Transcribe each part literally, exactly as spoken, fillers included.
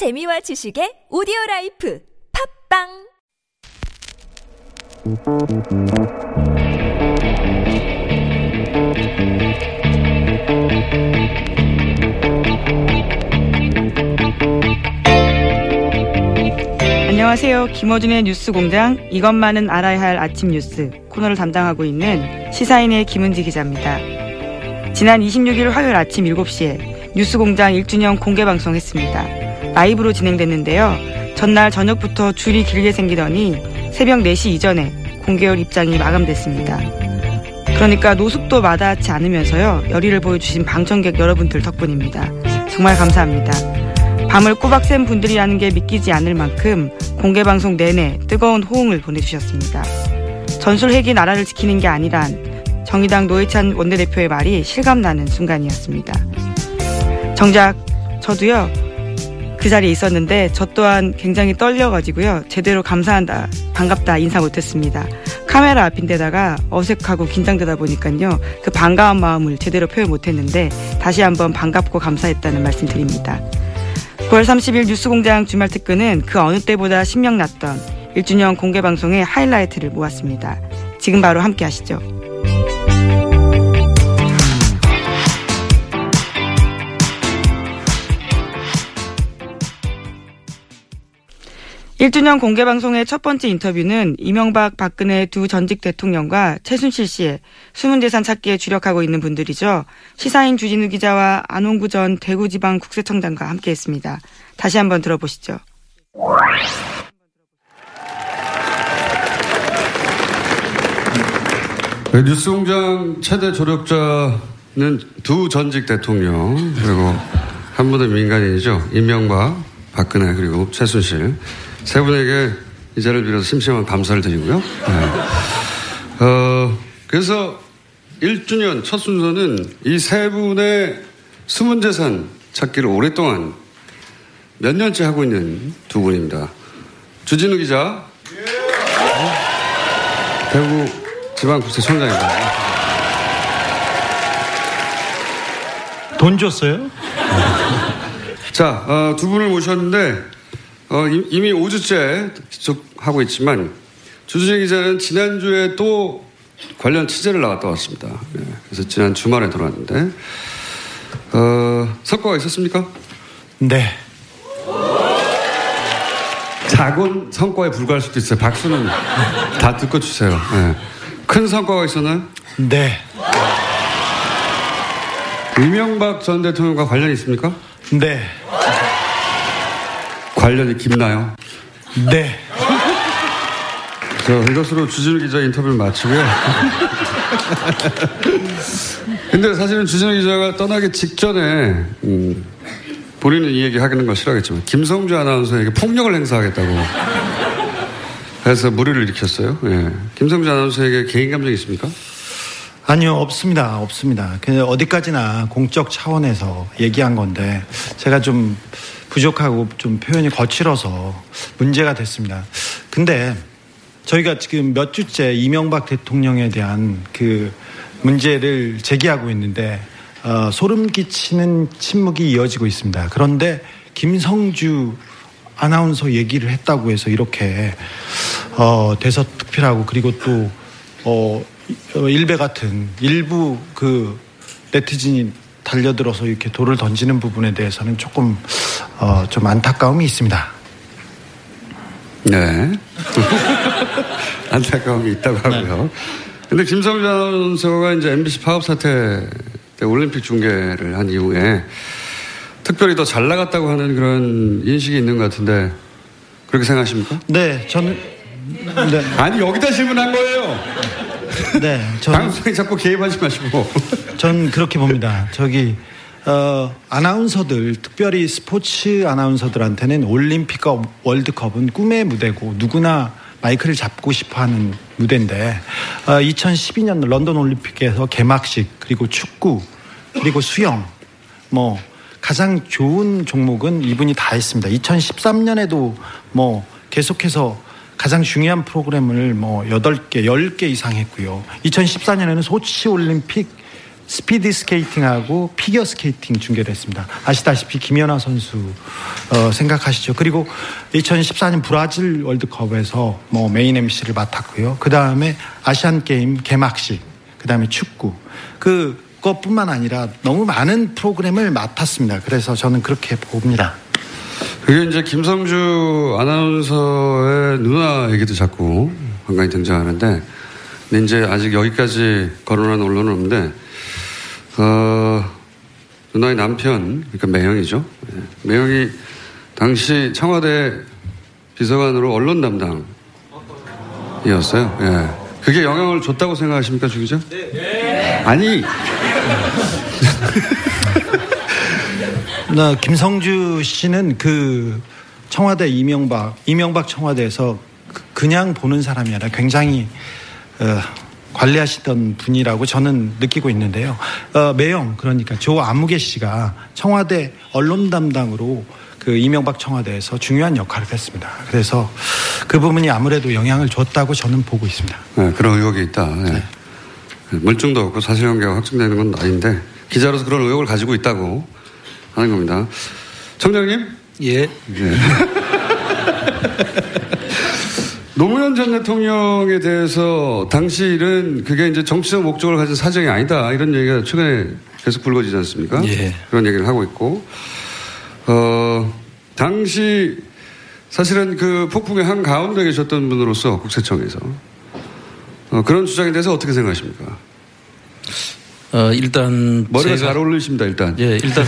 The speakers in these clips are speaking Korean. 재미와 지식의 오디오라이프 팟빵 안녕하세요. 김어준의 뉴스공장, 이것만은 알아야 할 아침 뉴스 코너를 담당하고 있는 시사인의 김은지 기자입니다. 지난 이십육일 화요일 아침 일곱 시에 뉴스공장 일 주년 공개방송했습니다. 라이브로 진행됐는데요. 전날 저녁부터 줄이 길게 생기더니 새벽 네 시 이전에 공개월 입장이 마감됐습니다. 그러니까 노숙도 마다하지 않으면서요, 열의를 보여주신 방청객 여러분들 덕분입니다. 정말 감사합니다. 밤을 꼬박 샌 분들이라는 게 믿기지 않을 만큼 공개방송 내내 뜨거운 호응을 보내주셨습니다. 전술핵이 나라를 지키는 게 아니란 정의당 노회찬 원내대표의 말이 실감나는 순간이었습니다. 정작 저도요, 그 자리에 있었는데 저 또한 굉장히 떨려가지고요, 제대로 감사한다, 반갑다 인사 못했습니다. 카메라 앞인데다가 어색하고 긴장되다 보니까요, 그 반가운 마음을 제대로 표현 못했는데 다시 한번 반갑고 감사했다는 말씀 드립니다. 구월 삼십일 뉴스공장 주말 특근은 그 어느 때보다 신명났던 일 주년 공개방송의 하이라이트를 모았습니다. 지금 바로 함께 하시죠. 일 주년 공개방송의 첫 번째 인터뷰는 이명박, 박근혜 두 전직 대통령과 최순실 씨의 숨은 재산 찾기에 주력하고 있는 분들이죠. 시사인 주진우 기자와 안원구 전 대구지방국세청장과 함께했습니다. 다시 한번 들어보시죠. 네, 뉴스공장 최대 조력자는 두 전직 대통령, 그리고 한 분은 민간인이죠. 이명박, 박근혜, 그리고 최순실. 세 분에게 이 자리를 빌어서 심심한 감사를 드리고요. 네. 어, 그래서 일 주년 첫 순서는 이 세 분의 숨은 재산 찾기를 오랫동안 몇 년째 하고 있는 두 분입니다. 주진우 기자, 네. 대구 지방국세청장입니다. 돈 줬어요? 자, 어, 두 분을 모셨는데, 어, 이미 오 주째 하고 있지만, 주진우 기자는 지난주에 또 관련 취재를 나갔다 왔습니다. 네, 그래서 지난 주말에 돌아왔는데, 어, 성과가 있었습니까? 네. 작은 성과에 불과할 수도 있어요. 박수는 다 듣고 주세요. 네. 큰 성과가 있었나요? 네. 이명박 전 대통령과 관련이 있습니까? 네. 관련이 깊나요? 네. 저 이것으로 주진우 기자 인터뷰를 마치고요. 근데 사실은 주진우 기자가 떠나기 직전에 음, 본인은 이 얘기 하기는 걸 싫어하겠지만 김성주 아나운서에게 폭력을 행사하겠다고 해서 물의를 일으켰어요. 예. 김성주 아나운서에게 개인 감정이 있습니까? 아니요, 없습니다. 없습니다. 그냥 어디까지나 공적 차원에서 얘기한 건데 제가 좀 부족하고 좀 표현이 거칠어서 문제가 됐습니다. 근데 저희가 지금 몇 주째 이명박 대통령에 대한 그 문제를 제기하고 있는데 어, 소름 끼치는 침묵이 이어지고 있습니다. 그런데 김성주 아나운서 얘기를 했다고 해서 이렇게 어, 대서특필하고 그리고 또 어, 일베 같은 일부 그 네티즌이 달려들어서 이렇게 돌을 던지는 부분에 대해서는 조금 어, 좀 안타까움이 있습니다. 네. 안타까움이 있다고 하고요. 그런데 네. 김성주 아나운서가 이제 엠비씨 파업 사태 때 올림픽 중계를 한 이후에 특별히 더 잘 나갔다고 하는 그런 인식이 있는 것 같은데 그렇게 생각하십니까? 네, 저는 네. 아니 여기다 질문한 거예요. 네, 저는 방송에 자꾸 개입하지 마시고. 전 그렇게 봅니다. 저기. 어, 아나운서들, 특별히 스포츠 아나운서들한테는 올림픽과 월드컵은 꿈의 무대고 누구나 마이크를 잡고 싶어하는 무대인데 어, 이천십이 년 런던 올림픽에서 개막식, 그리고 축구, 그리고 수영, 뭐 가장 좋은 종목은 이분이 다 했습니다. 이천십삼 년에도 뭐 계속해서 가장 중요한 프로그램을 뭐 여덟 개, 열 개 이상 했고요. 이천십사 년에는 소치 올림픽 스피드 스케이팅하고 피겨 스케이팅 중계됐습니다. 아시다시피 김연아 선수 어, 생각하시죠. 그리고 이천십사 년 브라질 월드컵에서 뭐 메인 엠시를 맡았고요. 그 다음에 아시안 게임 개막식, 그 다음에 축구, 그것뿐만 아니라 너무 많은 프로그램을 맡았습니다. 그래서 저는 그렇게 봅니다. 그게 이제 김성주 아나운서의 누나 얘기도 자꾸 간간히 등장하는데, 근데 이제 아직 여기까지 거론한 언론은 없는데, 어, 누나의 남편, 그러니까 매형이죠. 매형이 당시 청와대 비서관으로 언론 담당이었어요. 예. 그게 영향을 줬다고 생각하십니까, 주 기자? 네. 네. 아니. 나 김성주 씨는 그 청와대 이명박, 이명박 청와대에서 그냥 보는 사람이 아니라 굉장히 어, 관리하시던 분이라고 저는 느끼고 있는데요. 어, 매영, 그러니까 조 아무개 씨가 청와대 언론 담당으로 그 이명박 청와대에서 중요한 역할을 했습니다. 그래서 그 부분이 아무래도 영향을 줬다고 저는 보고 있습니다. 네, 그런 의혹이 있다. 네. 네. 물증도 없고 사실관계가 확증되는 건 아닌데 기자로서 그런 의혹을 가지고 있다고 하는 겁니다. 청장님? 예. 네. 노무현 전 대통령에 대해서 당시 일은 그게 이제 정치적 목적을 가진 사정이 아니다, 이런 얘기가 최근에 계속 불거지지 않습니까? 예. 그런 얘기를 하고 있고, 어, 당시 사실은 그 폭풍의 한 가운데 계셨던 분으로서 국세청에서 어, 그런 주장에 대해서 어떻게 생각하십니까? 어, 일단 머리가 제가... 잘 어울리십니다. 일단 예, 일단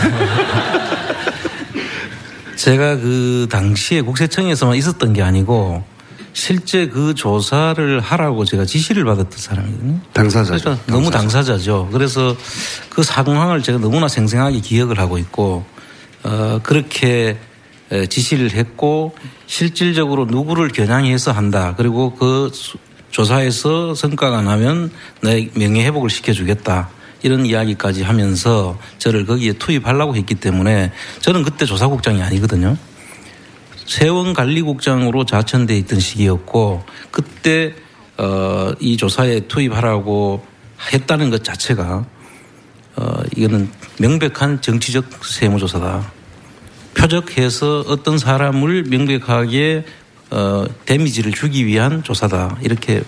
제가 그 당시에 국세청에서만 있었던 게 아니고 실제 그 조사를 하라고 제가 지시를 받았던 사람이거든요. 당사자죠. 그러니까 당사자. 너무 당사자죠. 그래서 그 상황을 제가 너무나 생생하게 기억을 하고 있고, 어, 그렇게 지시를 했고, 실질적으로 누구를 겨냥해서 한다, 그리고 그 조사에서 성과가 나면 내 명예회복을 시켜주겠다, 이런 이야기까지 하면서 저를 거기에 투입하려고 했기 때문에, 저는 그때 조사국장이 아니거든요. 세원관리국장으로 자천돼 있던 시기였고, 그때 어, 이 조사에 투입하라고 했다는 것 자체가 어, 이거는 명백한 정치적 세무조사다. 표적해서 어떤 사람을 명백하게 어, 데미지를 주기 위한 조사다, 이렇게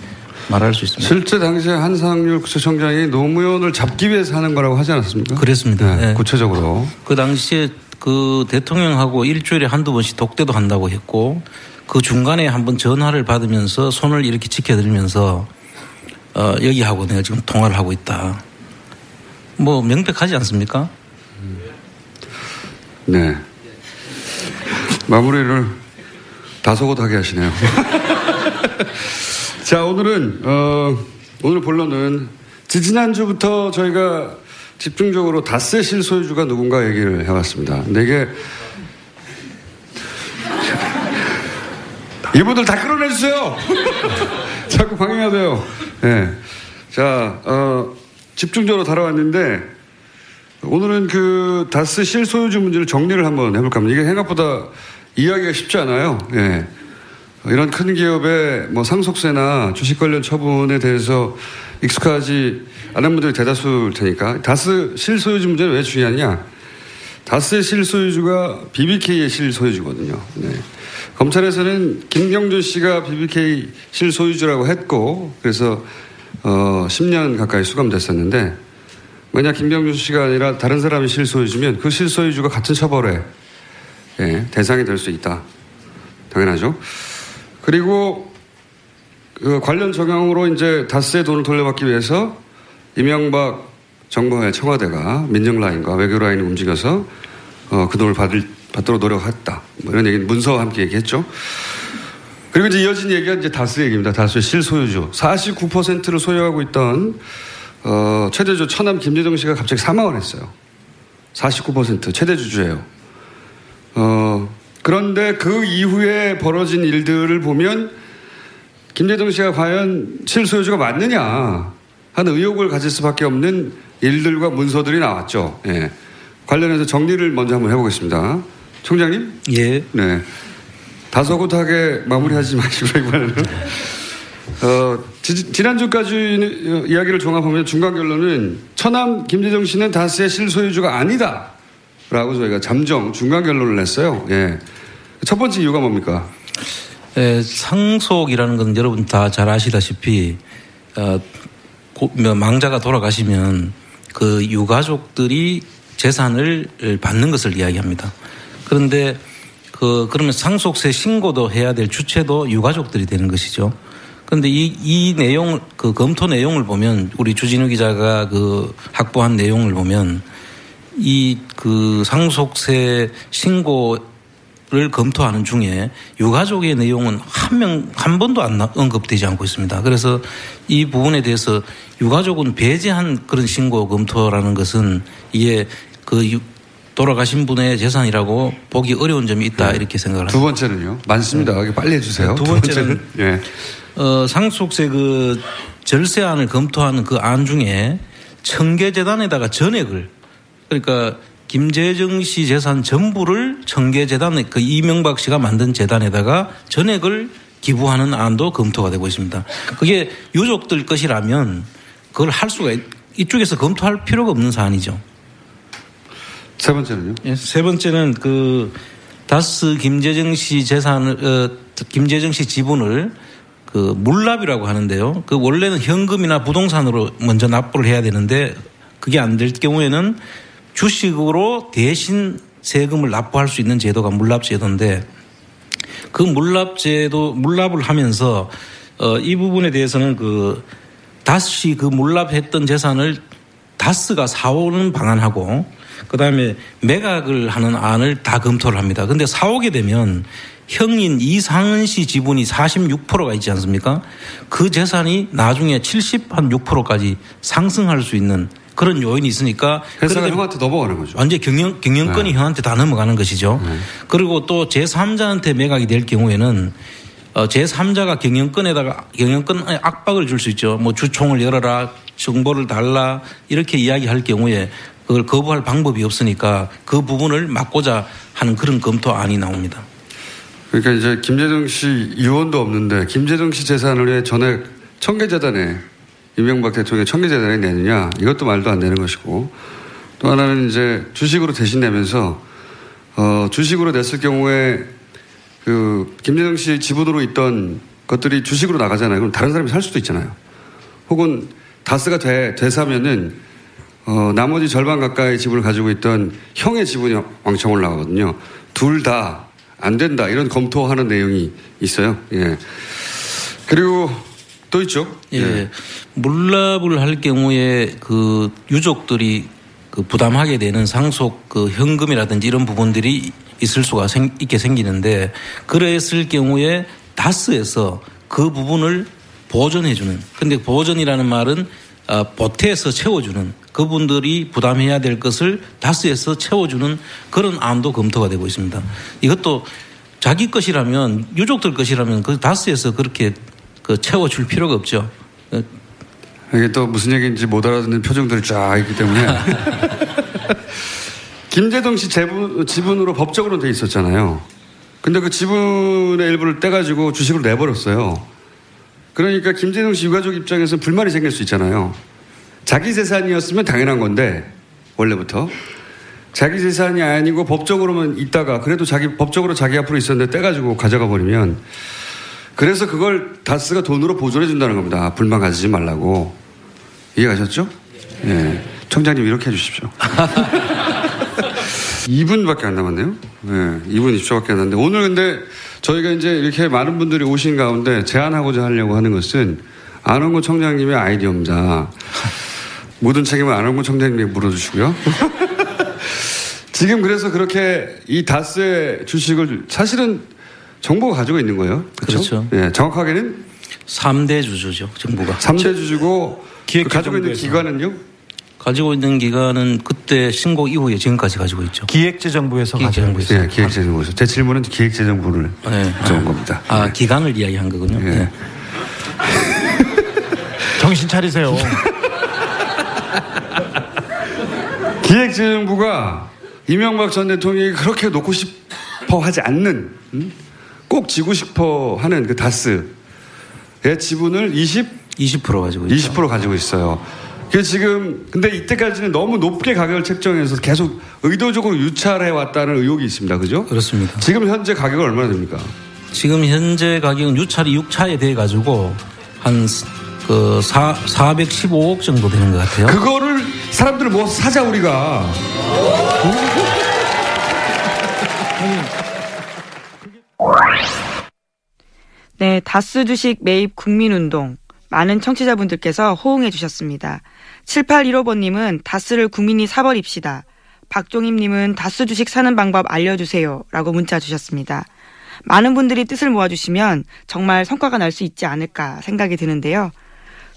말할 수 있습니다. 실제 당시에 한상률 국세청장이 노무현을 잡기 위해서 하는 거라고 하지 않았습니까? 그랬습니다. 네, 네. 구체적으로. 그 당시에 그 대통령하고 일주일에 한두 번씩 독대도 한다고 했고, 그 중간에 한번 전화를 받으면서 손을 이렇게 지켜들면서 어, 여기하고 내가 지금 통화를 하고 있다. 뭐 명백하지 않습니까? 네. 마무리를 다소곳하게 하시네요. 자, 오늘은 어, 오늘 본론은 지지난주부터 저희가 집중적으로 다스 실소유주가 누군가 얘기를 해왔습니다. 근데 이게 이분들 다 끌어내주세요. 자꾸 방해하세요. 네. 자, 어, 집중적으로 다뤄왔는데, 오늘은 그 다스 실소유주 문제를 정리를 한번 해볼까 합니다. 이게 생각보다 이야기가 쉽지 않아요. 네. 이런 큰 기업의 뭐 상속세나 주식 관련 처분에 대해서 익숙하지 않은 분들이 대다수일 테니까, 다스 실소유주 문제는 왜 중요하냐. 다스의 실소유주가 비비케이의 실소유주거든요. 네. 검찰에서는 김경준 씨가 비비케이 실소유주라고 했고, 그래서 어, 십 년 가까이 수감됐었는데, 만약 김경준 씨가 아니라 다른 사람이 실소유주면 그 실소유주가 같은 처벌에 예, 대상이 될 수 있다. 당연하죠. 그리고 그 관련 적용으로 이제 다스의 돈을 돌려받기 위해서 이명박 정부의 청와대가 민정라인과 외교라인을 움직여서 어, 그 돈을 받을, 받도록 노력했다. 뭐 이런 얘기, 문서와 함께 얘기했죠. 그리고 이제 이어진 얘기가 이제 다스 얘기입니다. 다스의 실소유주. 사십구 퍼센트를 소유하고 있던 어, 최대주 처남 김재정 씨가 갑자기 사망을 했어요. 사십구 퍼센트 최대주주예요. 어, 그런데 그 이후에 벌어진 일들을 보면 김재정 씨가 과연 실소유주가 맞느냐 하는 의혹을 가질 수밖에 없는 일들과 문서들이 나왔죠. 예. 관련해서 정리를 먼저 한번 해보겠습니다. 총장님? 예. 네. 다소곳하게 마무리하지 마시고, 이번에는. 어, 지, 지난주까지 이야기를 종합하면 중간 결론은 처남 김재정 씨는 다스의 실소유주가 아니다라고 저희가 잠정 중간 결론을 냈어요. 예. 첫 번째 이유가 뭡니까? 예, 상속이라는 건 여러분 다 잘 아시다시피 어, 고, 망자가 돌아가시면 그 유가족들이 재산을 받는 것을 이야기합니다. 그런데 그 그러면 상속세 신고도 해야 될 주체도 유가족들이 되는 것이죠. 그런데 이, 이 내용, 그 검토 내용을 보면 우리 주진우 기자가 그 확보한 내용을 보면 이 그 상속세 신고를 검토하는 중에 유가족의 내용은 한 명, 한 번도 안 언급되지 않고 있습니다. 그래서 이 부분에 대해서 유가족은 배제한 그런 신고 검토라는 것은 이게 그 유, 돌아가신 분의 재산이라고 보기 어려운 점이 있다, 네. 이렇게 생각을 합니다. 두 번째는요? 많습니다. 네. 빨리 해주세요. 두 번째는, 두 번째는 예. 어, 상속세 그 절세안을 검토하는 그 안 중에 청계재단에다가 전액을, 그러니까 김재정 씨 재산 전부를 청계재단에, 그 이명박 씨가 만든 재단에다가 전액을 기부하는 안도 검토가 되고 있습니다. 그게 유족들 것이라면 그걸 할 수가, 이쪽에서 검토할 필요가 없는 사안이죠. 세 번째는요? 예, 세 번째는 그 다스 김재정 씨 재산을, 어, 김재정 씨 지분을 그 물납이라고 하는데요. 그 원래는 현금이나 부동산으로 먼저 납부를 해야 되는데 그게 안 될 경우에는 주식으로 대신 세금을 납부할 수 있는 제도가 물납제도인데 그 물납제도, 물납을 하면서 어, 이 부분에 대해서는 그 다시 그 물납했던 재산을 다스가 사오는 방안하고 그 다음에 매각을 하는 안을 다 검토를 합니다. 그런데 사오게 되면 형인 이상은 씨 지분이 사십육 퍼센트가 있지 않습니까? 그 재산이 나중에 칠십, 한 육 퍼센트까지 상승할 수 있는 그런 요인이 있으니까. 회사가 형한테 넘어가는 거죠. 완전 경영, 경영권이 네. 형한테 다 넘어가는 것이죠. 네. 그리고 또 제삼자한테 매각이 될 경우에는 어, 제삼자가 경영권에다가 경영권에 압박을 줄 수 있죠. 뭐 주총을 열어라, 정보를 달라 이렇게 이야기할 경우에 그걸 거부할 방법이 없으니까 그 부분을 막고자 하는 그런 검토안이 나옵니다. 그러니까 이제 김재정 씨 유언도 없는데 김재정 씨 재산을 왜 전액 청계재단에 이명박 대통령의 청계재단에 내느냐 이것도 말도 안 되는 것이고 또 하나는 이제 주식으로 대신 내면서 어 주식으로 냈을 경우에 그 김재정 씨 지분으로 있던 것들이 주식으로 나가잖아요. 그럼 다른 사람이 살 수도 있잖아요. 혹은 다스가 되, 되사면은 어, 나머지 절반 가까이 지분을 가지고 있던 형의 지분이 왕창 올라가거든요. 둘 다 안 된다. 이런 검토하는 내용이 있어요. 예. 그리고 또 있죠. 예. 예. 물납을 할 경우에 그 유족들이 그 부담하게 되는 상속 그 현금이라든지 이런 부분들이 있을 수가 생, 있게 생기는데 그랬을 경우에 다스에서 그 부분을 보전해주는. 근데 보전이라는 말은 어, 보태에서 채워주는 그분들이 부담해야 될 것을 다스에서 채워주는 그런 안도 검토가 되고 있습니다. 이것도 자기 것이라면 유족들 것이라면 그 다스에서 그렇게 그 채워줄 필요가 없죠. 이게 또 무슨 얘기인지 못 알아듣는 표정들이 쫙 있기 때문에 김재정 씨 재분, 지분으로 법적으로 돼 있었잖아요. 근데 그 지분의 일부를 떼가지고 주식으로 내버렸어요. 그러니까 김재정 씨 유가족 입장에서는 불만이 생길 수 있잖아요. 자기 재산이었으면 당연한 건데 원래부터 자기 재산이 아니고 법적으로만 있다가 그래도 자기 법적으로 자기 앞으로 있었는데 떼가지고 가져가 버리면 그래서 그걸 다스가 돈으로 보존해 준다는 겁니다. 불만 가지지 말라고. 이해가셨죠? 예. 청장님 이렇게 해주십시오. 이 분밖에 안 남았네요. 네, 이 분 이십 초밖에 안 남았는데 오늘 근데 저희가 이제 이렇게 많은 분들이 오신 가운데 제안하고자 하려고 하는 것은 안원구 청장님의 아이디어입니다. 모든 책임은 안원구 청장님에게 물어주시고요. 지금 그래서 그렇게 이 다스의 주식을 사실은 정부가 가지고 있는 거예요. 그렇죠? 그렇죠. 예, 정확하게는 삼 대 주주죠. 정부가. 삼 대 주주고 그 가지고 있는 기관은요? 가지고 있는 기간은 그때 신고 이후에 지금까지 가지고 있죠. 기획재정부에서 가지고 있어요. 네, 기획재정부에서. 제 질문은 기획재정부를 네. 아, 겁니다. 아, 네. 기간을 이야기한 거군요. 네. 네. 정신 차리세요. 기획재정부가 이명박 전 대통령이 그렇게 놓고 싶어 하지 않는 음? 꼭 지고 싶어 하는 그 다스 지분을 이십, 이십 퍼센트 가지고 있죠. 이십 퍼센트 가지고 있어요. 그 지금 근데 이때까지는 너무 높게 가격을 책정해서 계속 의도적으로 유찰해 왔다는 의혹이 있습니다. 그죠? 그렇습니다. 지금 현재 가격은 얼마나 됩니까? 지금 현재 가격은 유찰이 육 차에 대해 가지고 한 그 사백십오억 정도 되는 것 같아요. 그거를 사람들 뭐 사자 우리가. 네, 다스 주식 매입 국민운동. 많은 청취자분들께서 호응해 주셨습니다. 칠팔일오번님은 다스를 국민이 사버립시다. 박종임님은 다스 주식 사는 방법 알려주세요. 라고 문자 주셨습니다. 많은 분들이 뜻을 모아주시면 정말 성과가 날 수 있지 않을까 생각이 드는데요.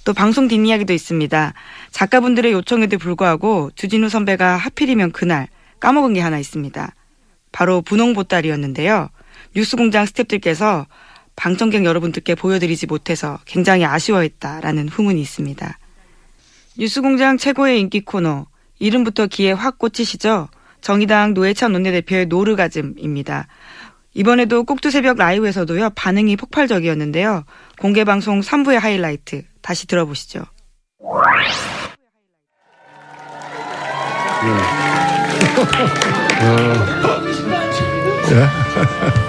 또 방송 뒷이야기도 있습니다. 작가분들의 요청에도 불구하고 주진우 선배가 하필이면 그날 까먹은 게 하나 있습니다. 바로 분홍보따리였는데요. 뉴스공장 스태프들께서 방청객 여러분들께 보여드리지 못해서 굉장히 아쉬워했다라는 후문이 있습니다. 뉴스공장 최고의 인기 코너, 이름부터 귀에 확 꽂히시죠? 정의당 노회찬 원내대표의 노르가즘입니다. 이번에도 꼭두새벽 라이브에서도요, 반응이 폭발적이었는데요. 공개방송 삼부의 하이라이트 다시 들어보시죠.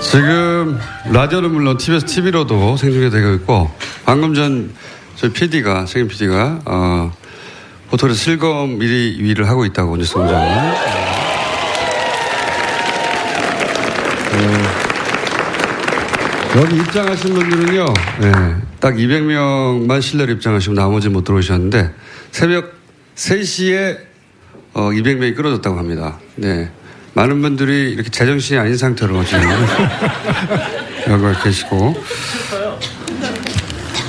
지금 라디오는 물론 티비에스 티비로도 생중계 되고 있고, 방금 전 저희 피디가, 책임 피디가 어, 포털에 실검 일 위를 하고 있다고 뉴스 공장은. 어, 여기 입장하신 분들은요, 네, 딱 이백 명만 실내로 입장하시고 나머지 못 들어오셨는데, 새벽 세 시에 어, 이백 명이 끌어졌다고 합니다. 네. 많은 분들이 이렇게 제정신이 아닌 상태로 지금 여기 계시고.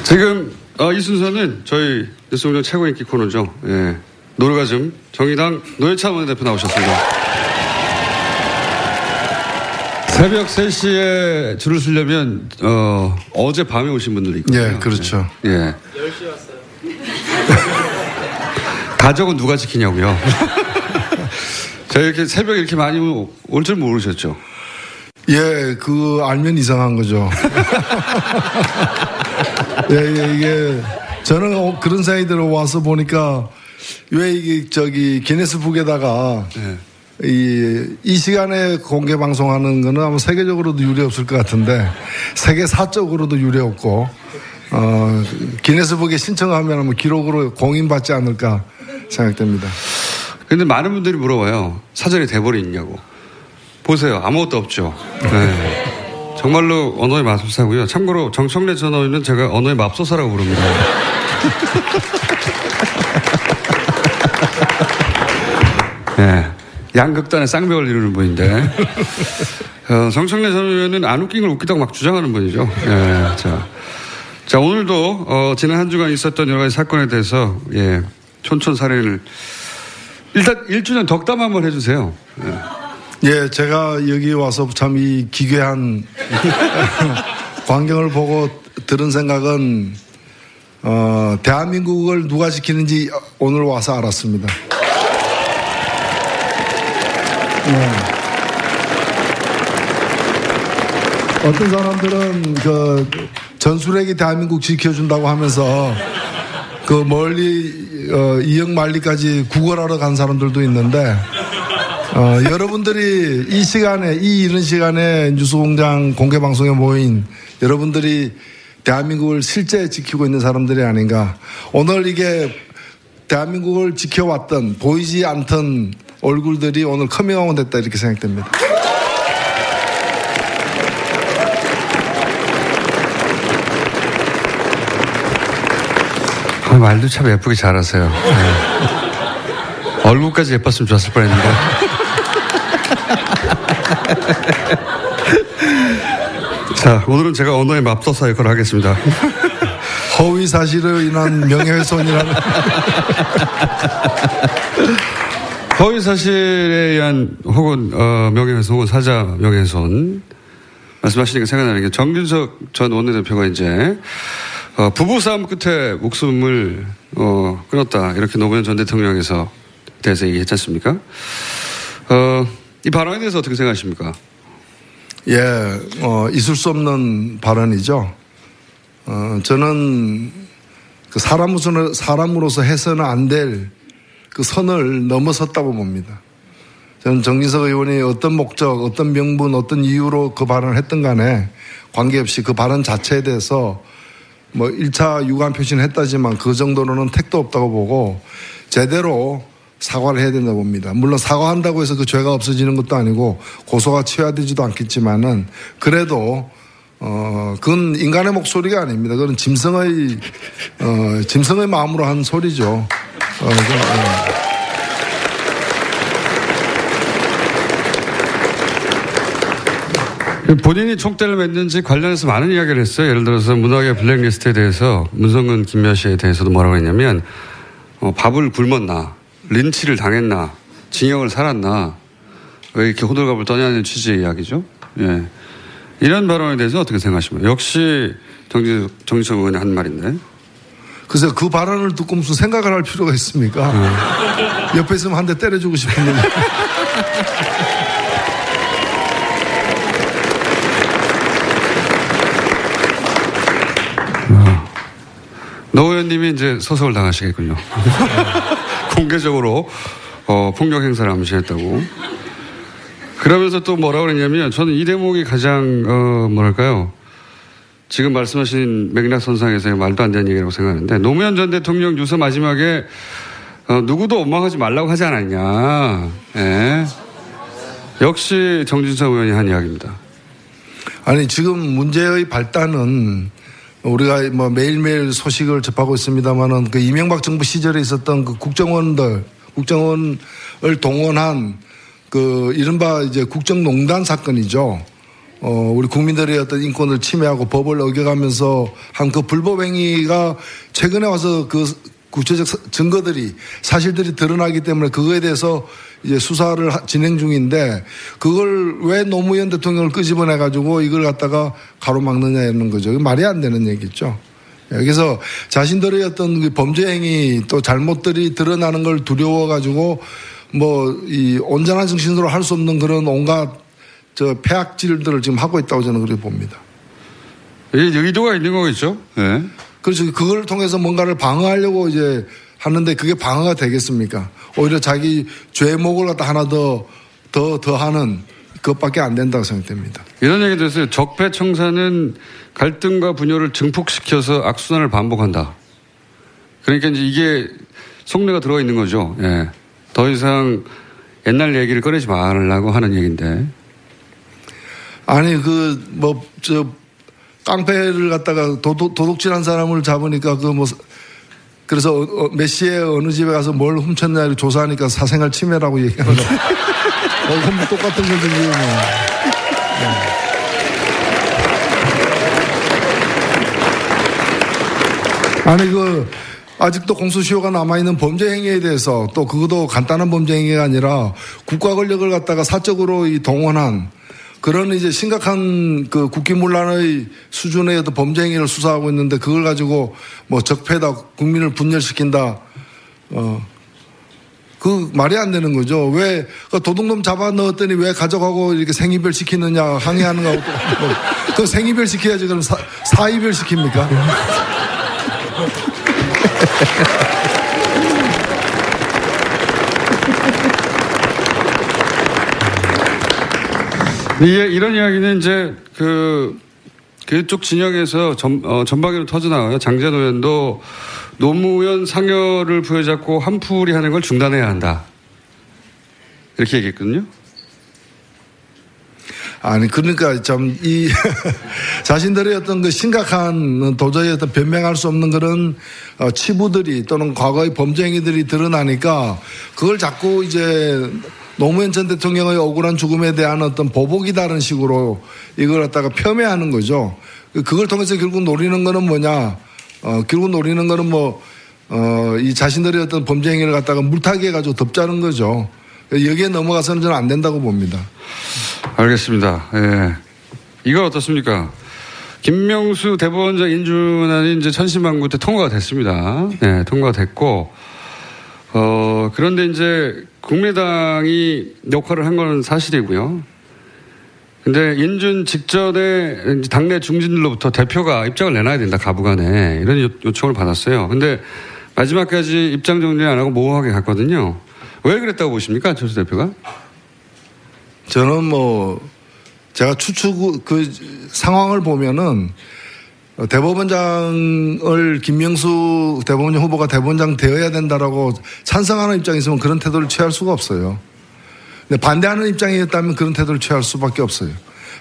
지금, 어, 이 순서는 저희 뉴스공장 최고 인기 코너죠. 예. 노르가즘, 정의당 노회찬 원내대표 나오셨습니다. 새벽 세 시에 줄을 서려면 어, 어제 밤에 오신 분들이 있거든요. 예, 그렇죠. 예. 예. 열 시 왔어요. 가족은 누가 지키냐고요. 제가 이렇게 새벽에 이렇게 많이 올 줄 모르셨죠? 예, 그 알면 이상한 거죠. 예, 예, 이게 저는 그런 사이 들어와서 보니까 왜 이게 저기 기네스북에다가 예. 이, 이 시간에 공개 방송하는 거는 아마 세계적으로도 유례 없을 것 같은데, 세계사적으로도 유례 없고, 어, 기네스북에 신청하면 아마 기록으로 공인받지 않을까 생각됩니다. 근데 많은 분들이 물어봐요. 사전에 대본이 있냐고. 보세요. 아무것도 없죠. 네. 정말로 언어의 맙소사고요. 참고로 정청래 전 의원은 제가 언어의 맙소사라고 부릅니다. 네. 양극단의 쌍벽을 이루는 분인데, 어, 정청래 전 의원은 안 웃긴 걸 웃기다고 막 주장하는 분이죠. 예, 자, 자 오늘도 어, 지난 한 주간 있었던 여러 가지 사건에 대해서 예, 촌촌살인을 일단 일 주년 덕담 한번 해주세요. 예, 예 제가 여기 와서 참 이 기괴한 광경을 보고 들은 생각은 어, 대한민국을 누가 지키는지 오늘 와서 알았습니다. 네. 어떤 사람들은 그 전술핵이 대한민국 지켜준다고 하면서 그 멀리 어, 이역만리까지 구걸하러 간 사람들도 있는데 어, 여러분들이 이 시간에 이 이른 시간에 뉴스공장 공개방송에 모인 여러분들이 대한민국을 실제 지키고 있는 사람들이 아닌가. 오늘 이게 대한민국을 지켜왔던 보이지 않던 얼굴들이 오늘 커밍아웃 됐다 이렇게 생각됩니다. 아, 말도 참 예쁘게 잘하세요. 네. 얼굴까지 예뻤으면 좋았을 뻔했는데. 자, 오늘은 제가 언어의 맙소사 역할을 하겠습니다. 허위 사실로 인한 명예훼손이라는. 허위 사실에 의한 혹은 어, 명예훼손 혹은 사자 명예훼손 말씀하시니까 생각나는 게 정진석 전 원내대표가 이제 어, 부부싸움 끝에 목숨을 어, 끊었다 이렇게 노무현 전 대통령에서 대해서 얘기했지 않습니까? 어, 이 발언에 대해서 어떻게 생각하십니까? 예, 어, 있을 수 없는 발언이죠. 어, 저는 그 사람으로서, 사람으로서 해서는 안 될 그 선을 넘어섰다고 봅니다. 저는 정진석 의원이 어떤 목적, 어떤 명분, 어떤 이유로 그 발언을 했든 간에 관계없이 그 발언 자체에 대해서 뭐 일 차 유감 표시는 했다지만 그 정도로는 택도 없다고 보고 제대로 사과를 해야 된다고 봅니다. 물론 사과한다고 해서 그 죄가 없어지는 것도 아니고 고소가 취하되지도 않겠지만은 그래도 어 그건 인간의 목소리가 아닙니다. 그건 짐승의 어 짐승의 마음으로 한 소리죠. 어, 저, 어. 본인이 총대를 맸는지 관련해서 많은 이야기를 했어요. 예를 들어서 문학의 블랙리스트에 대해서 문성근 김미아 씨에 대해서도 뭐라고 했냐면 어, 밥을 굶었나, 린치를 당했나, 징역을 살았나, 왜 이렇게 호들갑을 떠냐는 취지의 이야기죠. 예. 이런 발언에 대해서 어떻게 생각하십니까? 역시 정진석, 정진석 의원이 한 말인데. 그래서 그 발언을 듣고 무슨 생각을 할 필요가 있습니까? 음. 옆에 있으면 한 대 때려주고 싶은데. 노 의원님이 이제 소송을 당하시겠군요. 공개적으로 어, 폭력 행사를 암시했다고. 그러면서 또 뭐라고 그랬냐면 저는 이 대목이 가장 어, 뭐랄까요. 지금 말씀하신 맥락선상에서의 말도 안 되는 얘기라고 생각하는데 노무현 전 대통령 유서 마지막에 어, 누구도 원망하지 말라고 하지 않았냐. 예. 역시 정진석 의원이 한 이야기입니다. 아니 지금 문제의 발단은 우리가 뭐 매일매일 소식을 접하고 있습니다만은 그 이명박 정부 시절에 있었던 그 국정원들, 국정원을 동원한 그 이른바 이제 국정농단 사건이죠. 어, 우리 국민들의 어떤 인권을 침해하고 법을 어겨가면서 한 그 불법행위가 최근에 와서 그 구체적 증거들이 사실들이 드러나기 때문에 그거에 대해서 이제 수사를 진행 중인데 그걸 왜 노무현 대통령을 끄집어내 가지고 이걸 갖다가 가로막느냐는 거죠. 말이 안 되는 얘기죠. 여기서 자신들의 어떤 범죄 행위 또 잘못들이 드러나는 걸 두려워 가지고 뭐 이 온전한 정신으로 할 수 없는 그런 온갖 저 폐악질들을 지금 하고 있다고 저는 그렇게 봅니다. 예, 의도가 있는 거겠죠. 네. 그렇죠. 그걸 통해서 뭔가를 방어하려고 이제 하는데 그게 방어가 되겠습니까? 오히려 자기 죄목을 갖다 하나 더, 더, 더 하는 그것밖에 안 된다고 생각됩니다. 이런 얘기도 있어요. 적폐청산은 갈등과 분열을 증폭시켜서 악순환을 반복한다. 그러니까 이제 이게 속내가 들어가 있는 거죠. 예. 더 이상 옛날 얘기를 꺼내지 말라고 하는 얘기인데. 아니, 그, 뭐, 저, 깡패를 갖다가 도둑, 도둑질한 사람을 잡으니까 그 뭐 그래서 몇 시에 어느 집에 가서 뭘 훔쳤냐를 조사하니까 사생활 침해라고 얘기하는 거. 어, 그럼 똑같은 건데 뭐. 네. 아니 그 아직도 공소시효가 남아있는 범죄 행위에 대해서 또 그것도 간단한 범죄 행위가 아니라 국가 권력을 갖다가 사적으로 이 동원한. 그런 이제 심각한 그 국기문란의 수준의 어떤 범죄 행위를 수사하고 있는데 그걸 가지고 뭐 적폐다, 국민을 분열시킨다, 어, 그 말이 안 되는 거죠. 왜 그러니까 도둑놈 잡아 넣었더니 왜 가져가고 이렇게 생이별 시키느냐 항의하는 거하고 또 그 생이별 시켜야지 그럼 사, 사이별 시킵니까? 예, 이런 이야기는 이제 그 그쪽 진영에서 전, 어, 전방위로 터져나와요. 장제원 의원도 노무현 상여를 부여잡고 한풀이 하는 걸 중단해야 한다. 이렇게 얘기했거든요. 아니 그러니까 참 이 자신들의 어떤 그 심각한 도저히 어떤 변명할 수 없는 그런 어, 치부들이 또는 과거의 범죄 행위들이 드러나니까 그걸 자꾸 이제. 노무현 전 대통령의 억울한 죽음에 대한 어떤 보복이다라는 식으로 이걸 갖다가 폄훼하는 거죠. 그걸 통해서 결국 노리는 거는 뭐냐. 어, 결국 노리는 거는 뭐, 어, 이 자신들의 어떤 범죄 행위를 갖다가 물타기 해가지고 덮자는 거죠. 여기에 넘어가서는 저는 안 된다고 봅니다. 알겠습니다. 예. 이건 어떻습니까? 김명수 대법원장 인준안이 이제 천신만고 때 통과가 됐습니다. 예, 통과가 됐고, 어, 그런데 이제 국민의당이 역할을 한 건 사실이고요. 근데 인준 직전에 당내 중진들로부터 대표가 입장을 내놔야 된다, 가부간에. 이런 요청을 받았어요. 근데 마지막까지 입장 정리 안 하고 모호하게 갔거든요. 왜 그랬다고 보십니까, 안철수 대표가? 저는 뭐, 제가 추측, 그 상황을 보면은 대법원장을 김명수 대법원장 후보가 대법원장 되어야 된다라고 찬성하는 입장이 있으면 그런 태도를 취할 수가 없어요. 근데 반대하는 입장이었다면 그런 태도를 취할 수밖에 없어요.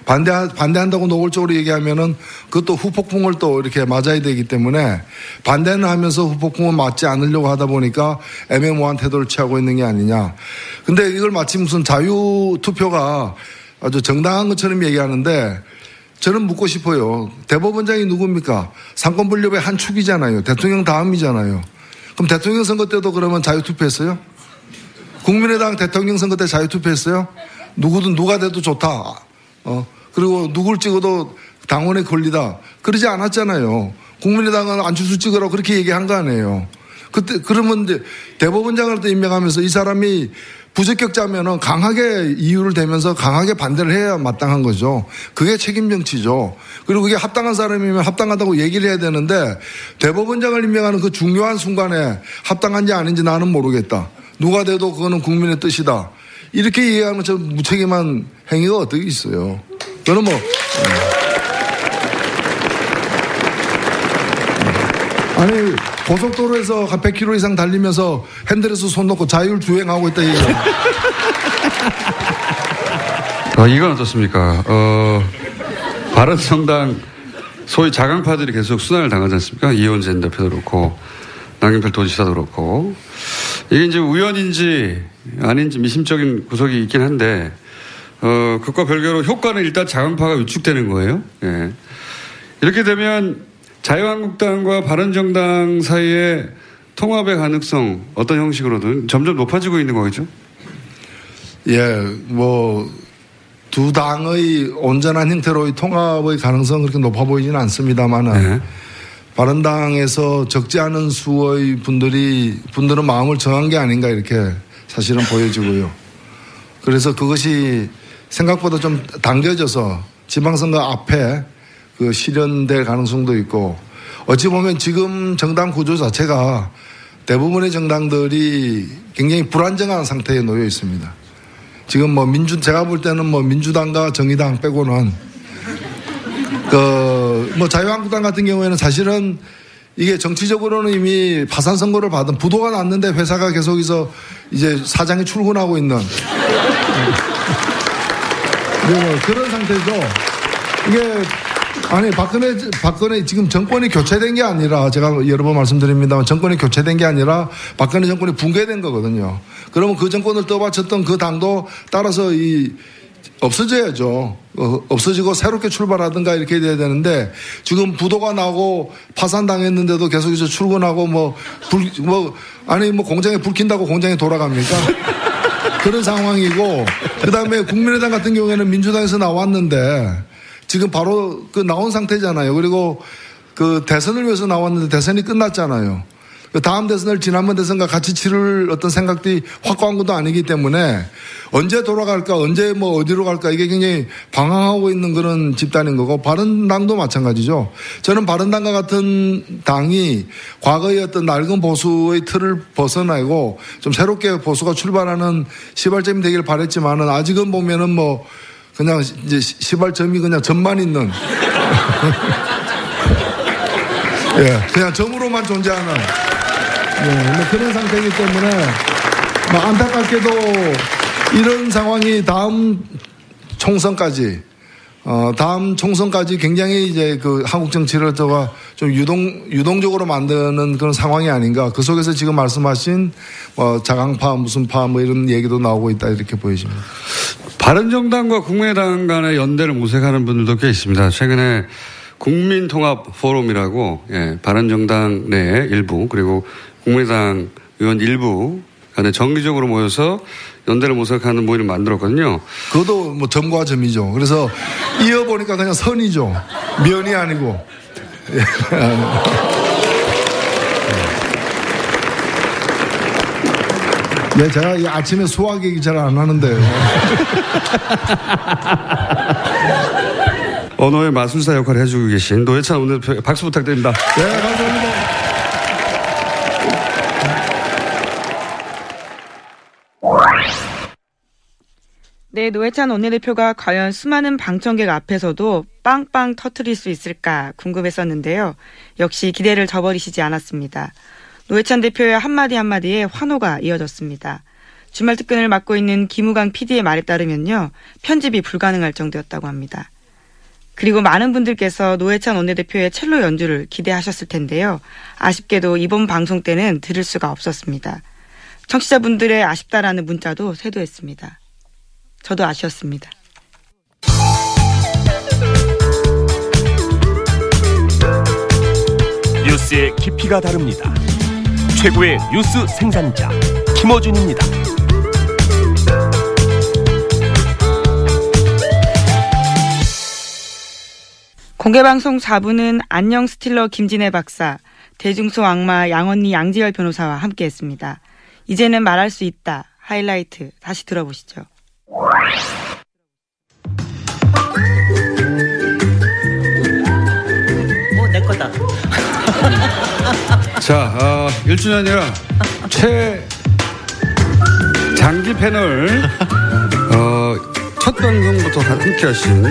반대, 반대한다고 노골적으로 얘기하면은 그것도 후폭풍을 또 이렇게 맞아야 되기 때문에 반대는 하면서 후폭풍을 맞지 않으려고 하다 보니까 애매모호한 태도를 취하고 있는 게 아니냐. 근데 이걸 마치 무슨 자유투표가 아주 정당한 것처럼 얘기하는데 저는 묻고 싶어요. 대법원장이 누굽니까? 삼권분립의 한 축이잖아요. 대통령 다음이잖아요. 그럼 대통령 선거 때도 그러면 자유투표했어요? 국민의당 대통령 선거 때 자유투표했어요? 누구든 누가 돼도 좋다. 어 그리고 누굴 찍어도 당원의 권리다. 그러지 않았잖아요. 국민의당은 안철수 찍으라고 그렇게 얘기한 거 아니에요. 그때 그러면 이제 대법원장을 또 임명하면서 이 사람이 부적격자면은 강하게 이유를 대면서 강하게 반대를 해야 마땅한 거죠. 그게 책임 정치죠. 그리고 그게 합당한 사람이면 합당하다고 얘기를 해야 되는데 대법원장을 임명하는 그 중요한 순간에 합당한지 아닌지 나는 모르겠다. 누가 돼도 그거는 국민의 뜻이다. 이렇게 이해하면 저 무책임한 행위가 어떻게 있어요. 저는 뭐. 아니, 고속도로에서 한 백 킬로미터 이상 달리면서 핸들에서 손 놓고 자율주행하고 있다 얘기하는. 어, 이건 어떻습니까? 어, 바른정당 소위 자강파들이 계속 수난을 당하지 않습니까? 이원재 대표도 그렇고, 남경필 도지사도 그렇고. 이게 이제 우연인지 아닌지 미심적인 구석이 있긴 한데, 어, 그것과 별개로 효과는 일단 자강파가 위축되는 거예요. 예. 이렇게 되면 자유한국당과 바른정당 사이의 통합의 가능성 어떤 형식으로든 점점 높아지고 있는 거겠죠? 예, 뭐, 두 당의 온전한 형태로의 통합의 가능성은 그렇게 높아 보이지는 않습니다만은. 예. 바른당에서 적지 않은 수의 분들이, 분들은 마음을 정한 게 아닌가 이렇게 사실은 보여지고요. 그래서 그것이 생각보다 좀 당겨져서 지방선거 앞에 그 실현될 가능성도 있고 어찌 보면 지금 정당 구조 자체가 대부분의 정당들이 굉장히 불안정한 상태에 놓여 있습니다. 지금 뭐 민주, 제가 볼 때는 뭐 민주당과 정의당 빼고는 그 뭐 자유한국당 같은 경우에는 사실은 이게 정치적으로는 이미 파산 선고를 받은 부도가 났는데 회사가 계속해서 이제 사장이 출근하고 있는 뭐 그런 상태죠. 이게 아니 박근혜 박근혜 지금 정권이 교체된 게 아니라 제가 여러 번 말씀드립니다만 정권이 교체된 게 아니라 박근혜 정권이 붕괴된 거거든요. 그러면 그 정권을 떠받쳤던 그 당도 따라서 이 없어져야죠. 어, 없어지고 새롭게 출발하든가 이렇게 돼야 되는데 지금 부도가 나고 파산당했는데도 계속해서 출근하고 뭐, 불, 뭐 아니 뭐 공장에 불 킨다고 공장에 돌아갑니까? 그런 상황이고 그다음에 국민의당 같은 경우에는 민주당에서 나왔는데 지금 바로 그 나온 상태잖아요. 그리고 그 대선을 위해서 나왔는데 대선이 끝났잖아요. 다음 대선을 지난번 대선과 같이 치를 어떤 생각들이 확고한 것도 아니기 때문에 언제 돌아갈까 언제 뭐 어디로 갈까 이게 굉장히 방황하고 있는 그런 집단인 거고 바른당도 마찬가지죠. 저는 바른당과 같은 당이 과거의 어떤 낡은 보수의 틀을 벗어나고 좀 새롭게 보수가 출발하는 시발점이 되길 바랬지만은 아직은 보면은 뭐 그냥 이제 시발점이 그냥 점만 있는 예, 그냥 점으로만 존재하는 예, 뭐 그런 상태이기 때문에 뭐 안타깝게도 이런 상황이 다음 총선까지 어 다음 총선까지 굉장히 이제 그 한국 정치를 좀 유동 유동적으로 만드는 그런 상황이 아닌가. 그 속에서 지금 말씀하신 뭐 자강파 무슨 파 뭐 이런 얘기도 나오고 있다 이렇게 보여집니다. 바른정당과 국민의당 간의 연대를 모색하는 분들도 꽤 있습니다. 최근에 국민통합포럼이라고 예, 바른정당 내 일부 그리고 국민의당 의원 일부 간에 정기적으로 모여서 연대를 모색하는 모임을 만들었거든요. 그것도 뭐 점과 점이죠. 그래서 이어보니까 그냥 선이죠. 면이 아니고. 예, 제가 이 아침에 수학 얘기 잘 안 하는데요. 언어의 마술사 역할을 해주고 계신 노회찬 오늘 박수 부탁드립니다. 네, 감사합니다. 네, 노회찬 원내대표가 과연 수많은 방청객 앞에서도 빵빵 터트릴 수 있을까 궁금했었는데요. 역시 기대를 저버리시지 않았습니다. 노회찬 대표의 한마디 한마디에 환호가 이어졌습니다. 주말 특근을 맡고 있는 김우강 피디의 말에 따르면요. 편집이 불가능할 정도였다고 합니다. 그리고 많은 분들께서 노회찬 원내대표의 첼로 연주를 기대하셨을 텐데요. 아쉽게도 이번 방송 때는 들을 수가 없었습니다. 청취자분들의 아쉽다라는 문자도 쇄도했습니다. 저도 아쉬웠습니다. 뉴스의 깊이가 다릅니다. 최고의 뉴스 생산자 김어준입니다. 공개방송 사 부는 안녕 스틸러 김진애 박사, 대중소 악마 양언니 양지열 변호사와 함께했습니다. 이제는 말할 수 있다. 하이라이트 다시 들어보시죠. 오, 내 거다. 자, 어, 일 주년이라 최장기 패널 어, 첫 방송부터 함께하신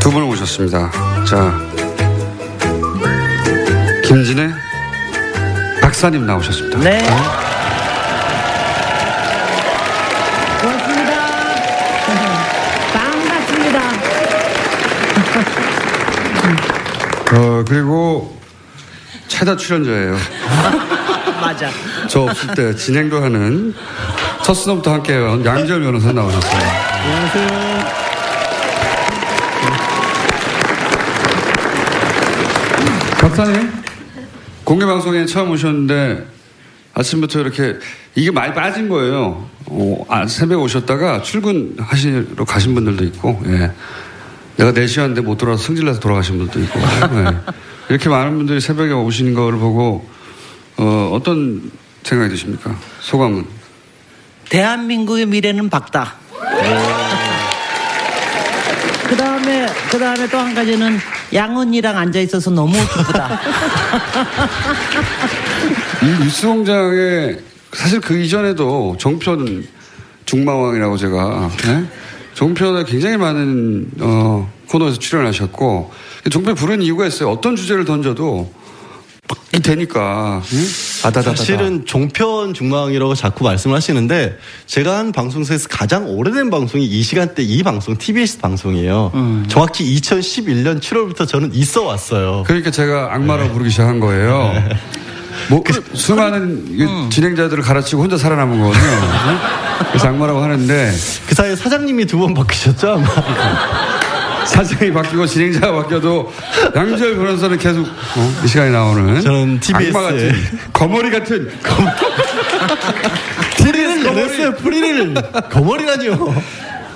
두 분 오셨습니다. 자, 김진애 박사님 나오셨습니다. 네. 어? 어, 그리고 최다 출연자예요. 맞아. 저 없을 때 진행도 하는 첫 수업부터 함께해온 양지열 변호사 나오셨어요. 안녕하세요. 박사님, 공개방송에 처음 오셨는데 아침부터 이렇게 이게 많이 빠진 거예요. 오, 아, 새벽에 오셨다가 출근하시러 가신 분들도 있고, 예. 내가 네 시였는데 못 돌아와서 승질나서 돌아가신 분도 있고. 네. 이렇게 많은 분들이 새벽에 오시는 걸 보고 어, 어떤 생각이 드십니까? 소감은? 대한민국의 미래는 밝다. 그 다음에 그 다음에 또 한 가지는 양언니랑 앉아있어서 너무 기쁘다. 이 뉴스공장에 사실 그 이전에도 종편 중마왕이라고 제가 네? 종편에 굉장히 많은 어, 코너에서 출연하셨고 종편 부른 이유가 있어요. 어떤 주제를 던져도 되니까. 응? 아다다다다. 사실은 종편 중앙이라고 자꾸 말씀을 하시는데 제가 한 방송사에서 가장 오래된 방송이 이 시간대 이 방송 티비에스 방송이에요. 음. 정확히 이천십일 년 칠월부터 저는 있어 왔어요. 그러니까 제가 악마로 네. 부르기 시작한 거예요. 네. 뭐 그, 수많은 음. 진행자들을 갈아치고 혼자 살아남은 거거든요. 그래서 악마라고 하는데 그 사이에 사장님이 두 번 바뀌셨죠 아마. 사장이 바뀌고 진행자가 바뀌어도 양지열 변호사는 계속 어? 이 시간에 나오는 저는 티비에스 악마 같은 거머리 같은 거머... 티비에스 거머리 프리를 거머리라니요.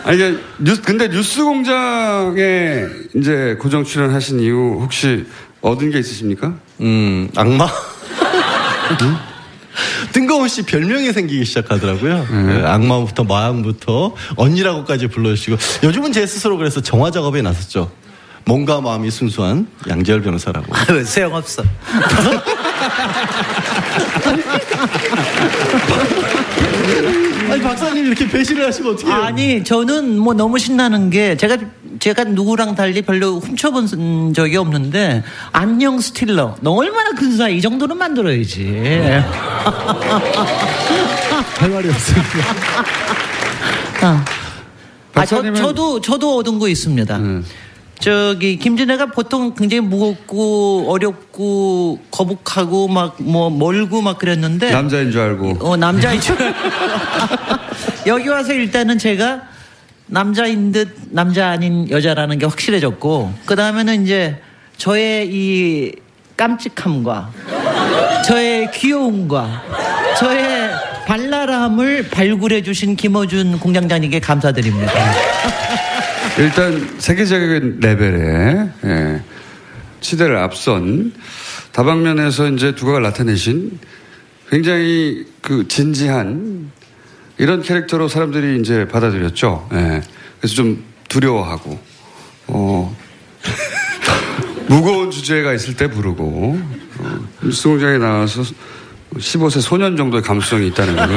아니 이게 뉴스 근데 뉴스공장에 이제 고정 출연하신 이후 혹시 얻은 게 있으십니까? 음 악마. 응? 뜬금없이 별명이 생기기 시작하더라고요. 네. 악마부터 마왕부터 언니라고까지 불러주시고 요즘은 제 스스로 그래서 정화 작업에 나섰죠. 몸과 마음이 순수한 양지열 변호사라고. 왜 소용없어. 아니 박사님 이렇게 배신을 하시면 어떡해요? 아니 저는 뭐 너무 신나는 게 제가 제가 누구랑 달리 별로 훔쳐본 적이 없는데 안녕 스틸러 너 얼마나 근사해. 이 정도는 만들어야지. 할 말이 없습니다. 아, 박사님은... 아 저, 저도 저도 얻은 거 있습니다. 음. 저기 김진애가 보통 굉장히 무겁고 어렵고 거북하고 막 뭐 멀고 막 그랬는데 남자인 줄 알고 어 남자인 줄 알고 여기 와서 일단은 제가 남자인 듯 남자 아닌 여자라는 게 확실해졌고 그 다음에는 이제 저의 이 깜찍함과 저의 귀여움과 저의 발랄함을 발굴해 주신 김어준 공장장님께 감사드립니다. 일단 세계적인 레벨의 예, 시대를 앞선 다방면에서 이제 두각을 나타내신 굉장히 그 진지한 이런 캐릭터로 사람들이 이제 받아들였죠. 예, 그래서 좀 두려워하고 어, 무거운 주제가 있을 때 부르고, 어, 뉴스공장에 나와서 십오 세 소년 정도의 감수성이 있다는 걸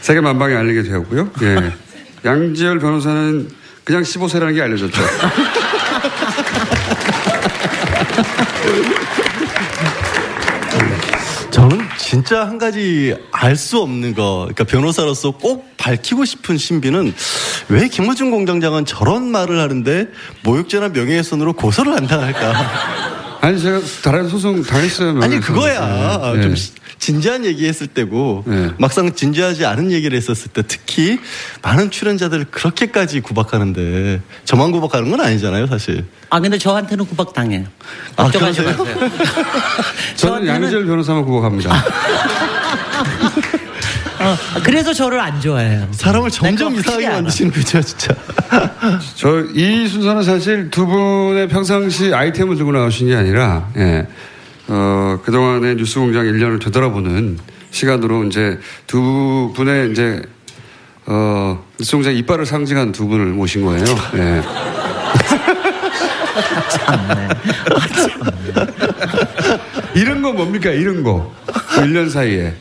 세계 만방에 알리게 되었고요. 예. 양지열 변호사는 그냥 십오 세라는 게 알려졌죠. 저는 진짜 한 가지 알 수 없는 거, 그러니까 변호사로서 꼭 밝히고 싶은 신비는 왜 김어준 공장장은 저런 말을 하는데 모욕죄나 명예훼손으로 고소를 안 당할까? 아니 제가 다른 소송 당했어요. 아니 그거야 네. 좀 진지한 얘기했을 때고 네. 막상 진지하지 않은 얘기를 했었을 때 특히 많은 출연자들을 그렇게까지 구박하는데 저만 구박하는 건 아니잖아요 사실. 아 근데 저한테는 구박 당해요. 아 그러세요? 저는 양지열 변호사만 구박합니다. 어, 그래서 저를 안 좋아해요. 사람을 점점 이상하게 만드시는 거죠 진짜. 저 이 순서는 사실 두 분의 평상시 아이템을 들고 나오신 게 아니라 예. 어, 그동안의 뉴스공장 일 년을 되돌아보는 시간으로 이제 두 분의 이제 어, 뉴스공장 이빨을 상징한 두 분을 모신 거예요. 예. 참네. 이런 거 뭡니까? 이런 거. 일 년 사이에.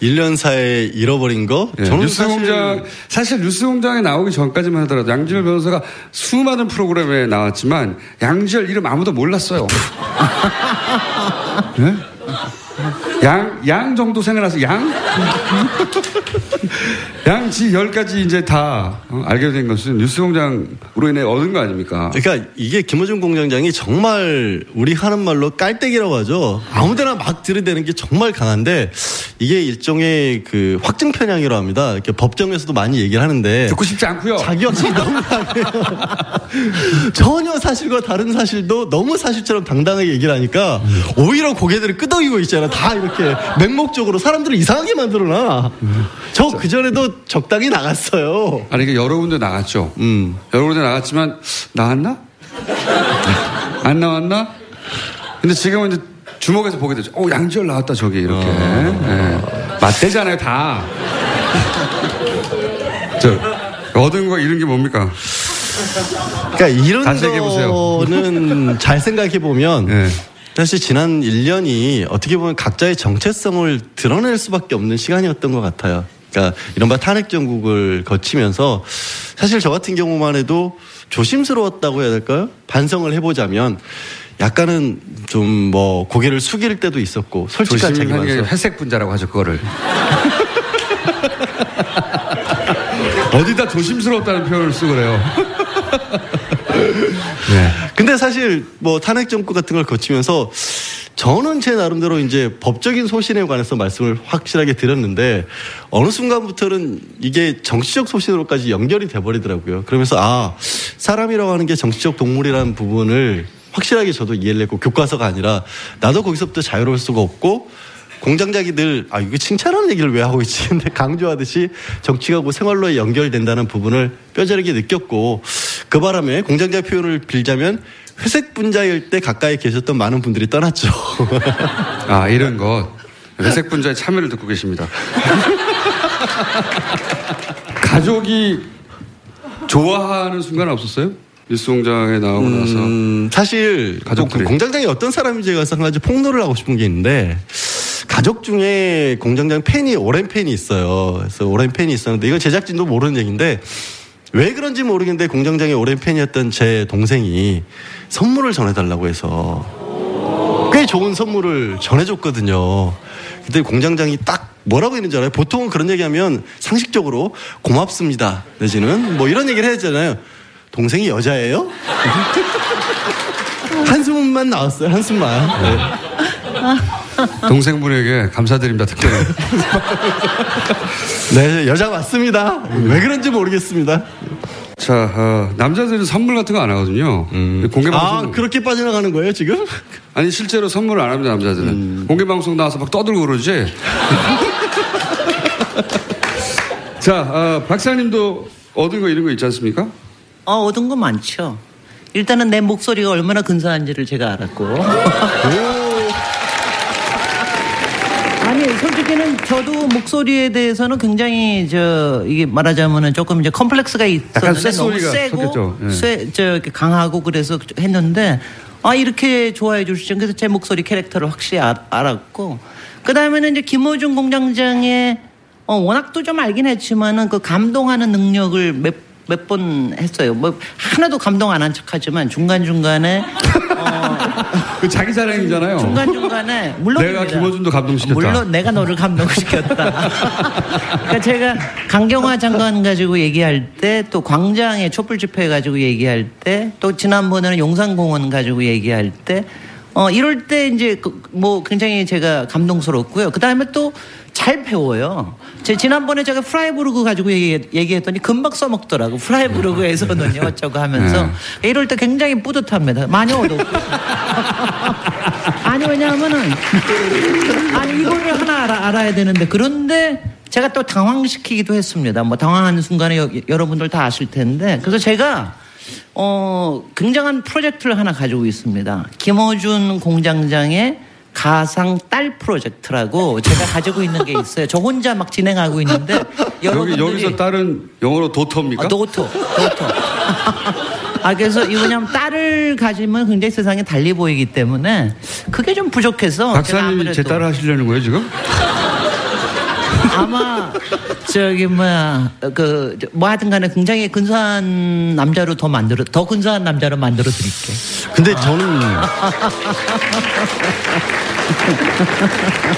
일 년 사이에 잃어버린 거? 예, 뉴스공장, 사실... 사실 뉴스공장에 나오기 전까지만 하더라도 양지열 변호사가 수많은 프로그램에 나왔지만 양지열 이름 아무도 몰랐어요. 네? 양, 양 정도 생각나서 양? 양지열까지 이제 다 알게 된 것은 뉴스공장으로 인해 얻은 거 아닙니까? 그러니까 이게 김어준 공장장이 정말 우리 하는 말로 깔때기라고 하죠. 아무데나 막 들이대는 게 정말 강한데 이게 일종의 그 확증 편향이라고 합니다. 이렇게 법정에서도 많이 얘기를 하는데 듣고 싶지 않고요. 자기 확증이 너무 강해요. 전혀 사실과 다른 사실도 너무 사실처럼 당당하게 얘기를 하니까 오히려 고개들이 끄덕이고 있잖아. 다 이렇게 맹목적으로 사람들을 이상하게 만들어놔. 저 그전에도 적당히 나갔어요. 아니, 이게 여러 군데 나갔죠. 음. 여러 군데 나갔지만, 나왔나? 안 나왔나? 근데 지금은 이제 주목해서 보게 되죠. 오, 양지열 나왔다, 저기. 이렇게. 어... 예. 맞대잖아요, 다. 저, 얻은 거 잃은 게 뭡니까? 그러니까 이런 거는 잘 생각해보면, 예. 사실 지난 일 년이 어떻게 보면 각자의 정체성을 드러낼 수밖에 없는 시간이었던 것 같아요. 그러니까 이른바 탄핵 정국을 거치면서 사실 저 같은 경우만 해도 조심스러웠다고 해야 될까요? 반성을 해보자면 약간은 좀 뭐 고개를 숙일 때도 있었고 솔직한 자기 반성. 회색 분자라고 하죠 그거를. 어디다 조심스러웠다는 표현을 쓰고 그래요. 네. 근데 사실 뭐 탄핵 정국 같은 걸 거치면서 저는 제 나름대로 이제 법적인 소신에 관해서 말씀을 확실하게 드렸는데 어느 순간부터는 이게 정치적 소신으로까지 연결이 돼버리더라고요. 그러면서 아 사람이라고 하는 게 정치적 동물이라는 부분을 확실하게 저도 이해를 했고 교과서가 아니라 나도 거기서부터 자유로울 수가 없고 공장장이 늘 아 이거 칭찬하는 얘기를 왜 하고 있지? 근데 강조하듯이 정치가 뭐 생활로에 연결된다는 부분을 뼈저리게 느꼈고 그 바람에 공장장 표현을 빌자면 회색 분자일 때 가까이 계셨던 많은 분들이 떠났죠. 아 이런 것 회색 분자의 참여를 듣고 계십니다. 가족이 좋아하는 순간 없었어요? 뉴스공장에 나오고 음, 나서 사실 가족들이 공장장이 어떤 사람인지에 가서 한 가지 폭로를 하고 싶은 게 있는데. 가족 중에 공장장 팬이 오랜 팬이 있어요. 그래서 오랜 팬이 있었는데 이건 제작진도 모르는 얘기인데 왜 그런지 모르겠는데 공장장의 오랜 팬이었던 제 동생이 선물을 전해달라고 해서 꽤 좋은 선물을 전해줬거든요. 그때 공장장이 딱 뭐라고 했는지 알아요? 보통은 그런 얘기하면 상식적으로 고맙습니다 내지는 뭐 이런 얘기를 해야 되잖아요. 동생이 여자예요? 한숨만 나왔어요. 한숨만. 네. 동생분에게 감사드립니다. 특별히. 네, 여자 맞습니다. 왜 그런지 모르겠습니다. 자, 어, 남자들은 선물 같은 거 안 하거든요. 음. 공개 방송. 아, 그렇게 빠져나가는 거예요 지금? 아니 실제로 선물을 안 합니다 남자들은. 음. 공개 방송 나와서 막 떠들고 그러지. 자, 어, 박사님도 얻은 거 이런 거 있지 않습니까? 아, 어, 얻은 거 많죠. 일단은 내 목소리가 얼마나 근사한지를 제가 알았고. 아니 솔직히는 저도 목소리에 대해서는 굉장히 저 이게 말하자면은 조금 이제 컴플렉스가 있었는데 너무 세고 네. 세, 저 강하고 그래서 했는데 아 이렇게 좋아해 주시죠. 그래서 제 목소리 캐릭터를 확실히 아, 알았고 그 다음에는 이제 김어준 공장장의 어, 워낙도 좀 알긴 했지만은 그 감동하는 능력을 몇 몇 번 했어요. 뭐 하나도 감동 안 한 척하지만 중간 중간에 어, 그 자기 사랑이잖아요. 중간 중간에 물론 내가 김어준도 감동시켰다. 물론 내가 너를 감동시켰다. 그러니까 제가 강경화 장관 가지고 얘기할 때 또 광장에 촛불 집회 가지고 얘기할 때 또 지난번에는 용산공원 가지고 얘기할 때 어 이럴 때 이제 그, 뭐 굉장히 제가 감동스럽고요. 그 다음에 또 잘 배워요. 제 지난번에 제가 프라이부르크 가지고 얘기, 얘기했더니 금방 써먹더라고. 프라이부르크에서는 어쩌고 하면서 이럴 때 굉장히 뿌듯합니다. 많이 얻었고. 아니 왜냐하면은 아니 이거를 하나 알아, 알아야 되는데 그런데 제가 또 당황시키기도 했습니다. 뭐 당황하는 순간에 여, 여러분들 다 아실 텐데 그래서 제가 어 굉장한 프로젝트를 하나 가지고 있습니다. 김어준 공장장의 가상 딸 프로젝트라고 제가 가지고 있는 게 있어요. 저 혼자 막 진행하고 있는데 여러분들이 여기, 여기서 딸은 영어로 도터입니까? 아, 도터, 도터. 아 그래서 이거냐면 딸을 가지면 굉장히 세상에 달리 보이기 때문에 그게 좀 부족해서 박사님이 제 딸 하시려는 거예요 지금? 아마 저기 뭐야 그 뭐 하든간에 굉장히 근사한 남자로 더 만들어 더 근사한 남자로 만들어 드릴게. 근데 저는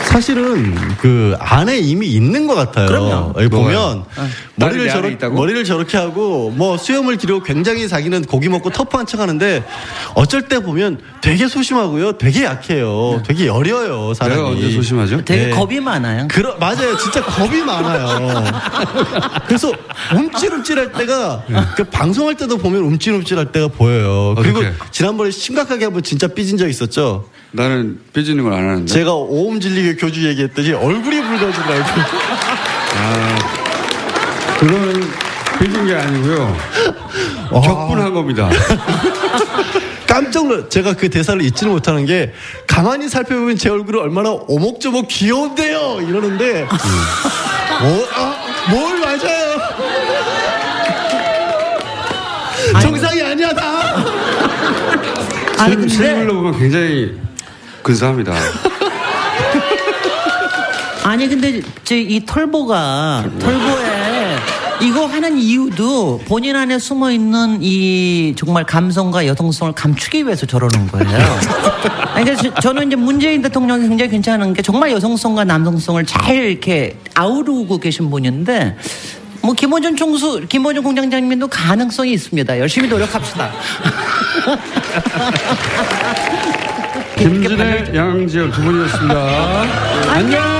사실은 그 안에 이미 있는 것 같아요. 그럼요. 여기 보면 어. 머리를 저렇 있다고? 머리를 저렇게 하고 뭐 수염을 기르고 굉장히 자기는 고기 먹고 터프한 척하는데 어쩔 때 보면 되게 소심하고요, 되게 약해요, 되게 여려요 사람이. 내가 언제 소심하죠? 되게 네. 겁이 많아요. 그러 맞아요, 진짜 겁이 많아요. 그래서 움찔움찔할 때가 네. 그 방송할 때도 보면 움찔움찔할 때가 보여요. 어떡해. 그리고 지난번에 심각하게 한번 진짜 삐진 적 있었죠. 나는 삐지는 걸 안 하는데. 제가 오음질리게 교주 얘기했더니 얼굴이 붉어진다고. 아, 그건 삐진 게 아니고요. 아. 격분한 겁니다. 깜짝 놀라. 제가 그 대사를 잊지는 못하는 게 가만히 살펴보면 제 얼굴은 얼마나 오목조목 귀여운데요. 이러는데 뭐, 아, 뭘 맞아요. 아니, 정상이 아니야 다. 아니, 근데... 실물로 보면 굉장히 근사합니다. 아니 근데 이 털보가 털보. 털보에 이거 하는 이유도 본인 안에 숨어있는 이 정말 감성과 여성성을 감추기 위해서 저러는 거예요. 아니, 그러니까 저는 이제 문재인 대통령이 굉장히 괜찮은 게 정말 여성성과 남성성을 잘 이렇게 아우르고 계신 분인데 뭐 김어준 총수, 김어준 공장장님도 가능성이 있습니다. 열심히 노력합시다. 김진애, 양지열 두 분이었습니다. 안녕.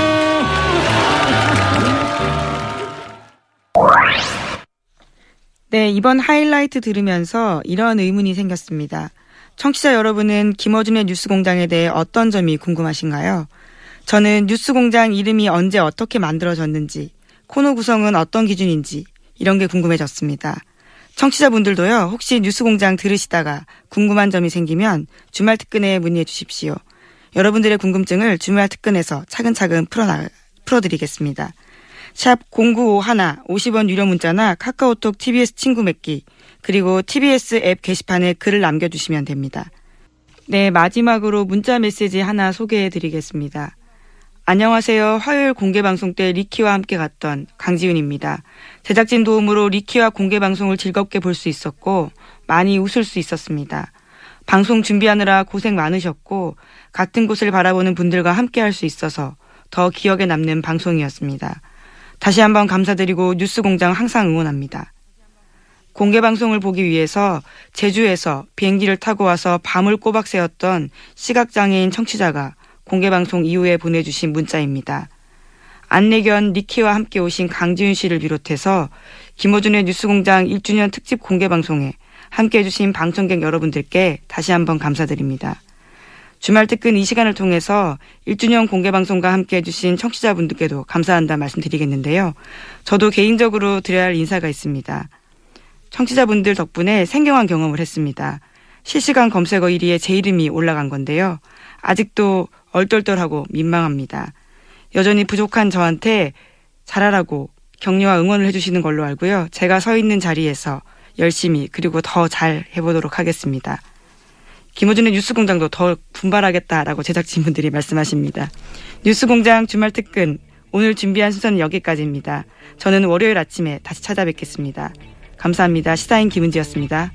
네, 이번 하이라이트 들으면서 이런 의문이 생겼습니다. 청취자 여러분은 김어준의 뉴스공장에 대해 어떤 점이 궁금하신가요? 저는 뉴스공장 이름이 언제 어떻게 만들어졌는지 코너 구성은 어떤 기준인지 이런 게 궁금해졌습니다. 청취자분들도요. 혹시 뉴스공장 들으시다가 궁금한 점이 생기면 주말특근에 문의해 주십시오. 여러분들의 궁금증을 주말특근에서 차근차근 풀어나, 풀어드리겠습니다. 샵 공구오일 오십 원 유료 문자나 카카오톡 티비에스 친구 맺기 그리고 티비에스 앱 게시판에 글을 남겨주시면 됩니다. 네, 마지막으로 문자 메시지 하나 소개해드리겠습니다. 안녕하세요. 화요일 공개방송 때 리키와 함께 갔던 강지윤입니다. 제작진 도움으로 리키와 공개방송을 즐겁게 볼 수 있었고 많이 웃을 수 있었습니다. 방송 준비하느라 고생 많으셨고 같은 곳을 바라보는 분들과 함께 할 수 있어서 더 기억에 남는 방송이었습니다. 다시 한번 감사드리고 뉴스공장 항상 응원합니다. 공개방송을 보기 위해서 제주에서 비행기를 타고 와서 밤을 꼬박 새웠던 시각장애인 청취자가 공개방송 이후에 보내주신 문자입니다. 안내견 니키와 함께 오신 강지윤 씨를 비롯해서 김어준의 뉴스공장 일 주년 특집 공개방송에 함께해 주신 방청객 여러분들께 다시 한번 감사드립니다. 주말특근 이 시간을 통해서 일 주년 공개방송과 함께해 주신 청취자분들께도 감사한다 말씀드리겠는데요. 저도 개인적으로 드려야 할 인사가 있습니다. 청취자분들 덕분에 생경한 경험을 했습니다. 실시간 검색어 일 위에 제 이름이 올라간 건데요. 아직도 얼떨떨하고 민망합니다. 여전히 부족한 저한테 잘하라고 격려와 응원을 해주시는 걸로 알고요. 제가 서 있는 자리에서 열심히 그리고 더 잘 해보도록 하겠습니다. 김어준의 뉴스공장도 더 분발하겠다라고 제작진분들이 말씀하십니다. 뉴스공장 주말특근 오늘 준비한 순서는 여기까지입니다. 저는 월요일 아침에 다시 찾아뵙겠습니다. 감사합니다. 시사인 김은지였습니다.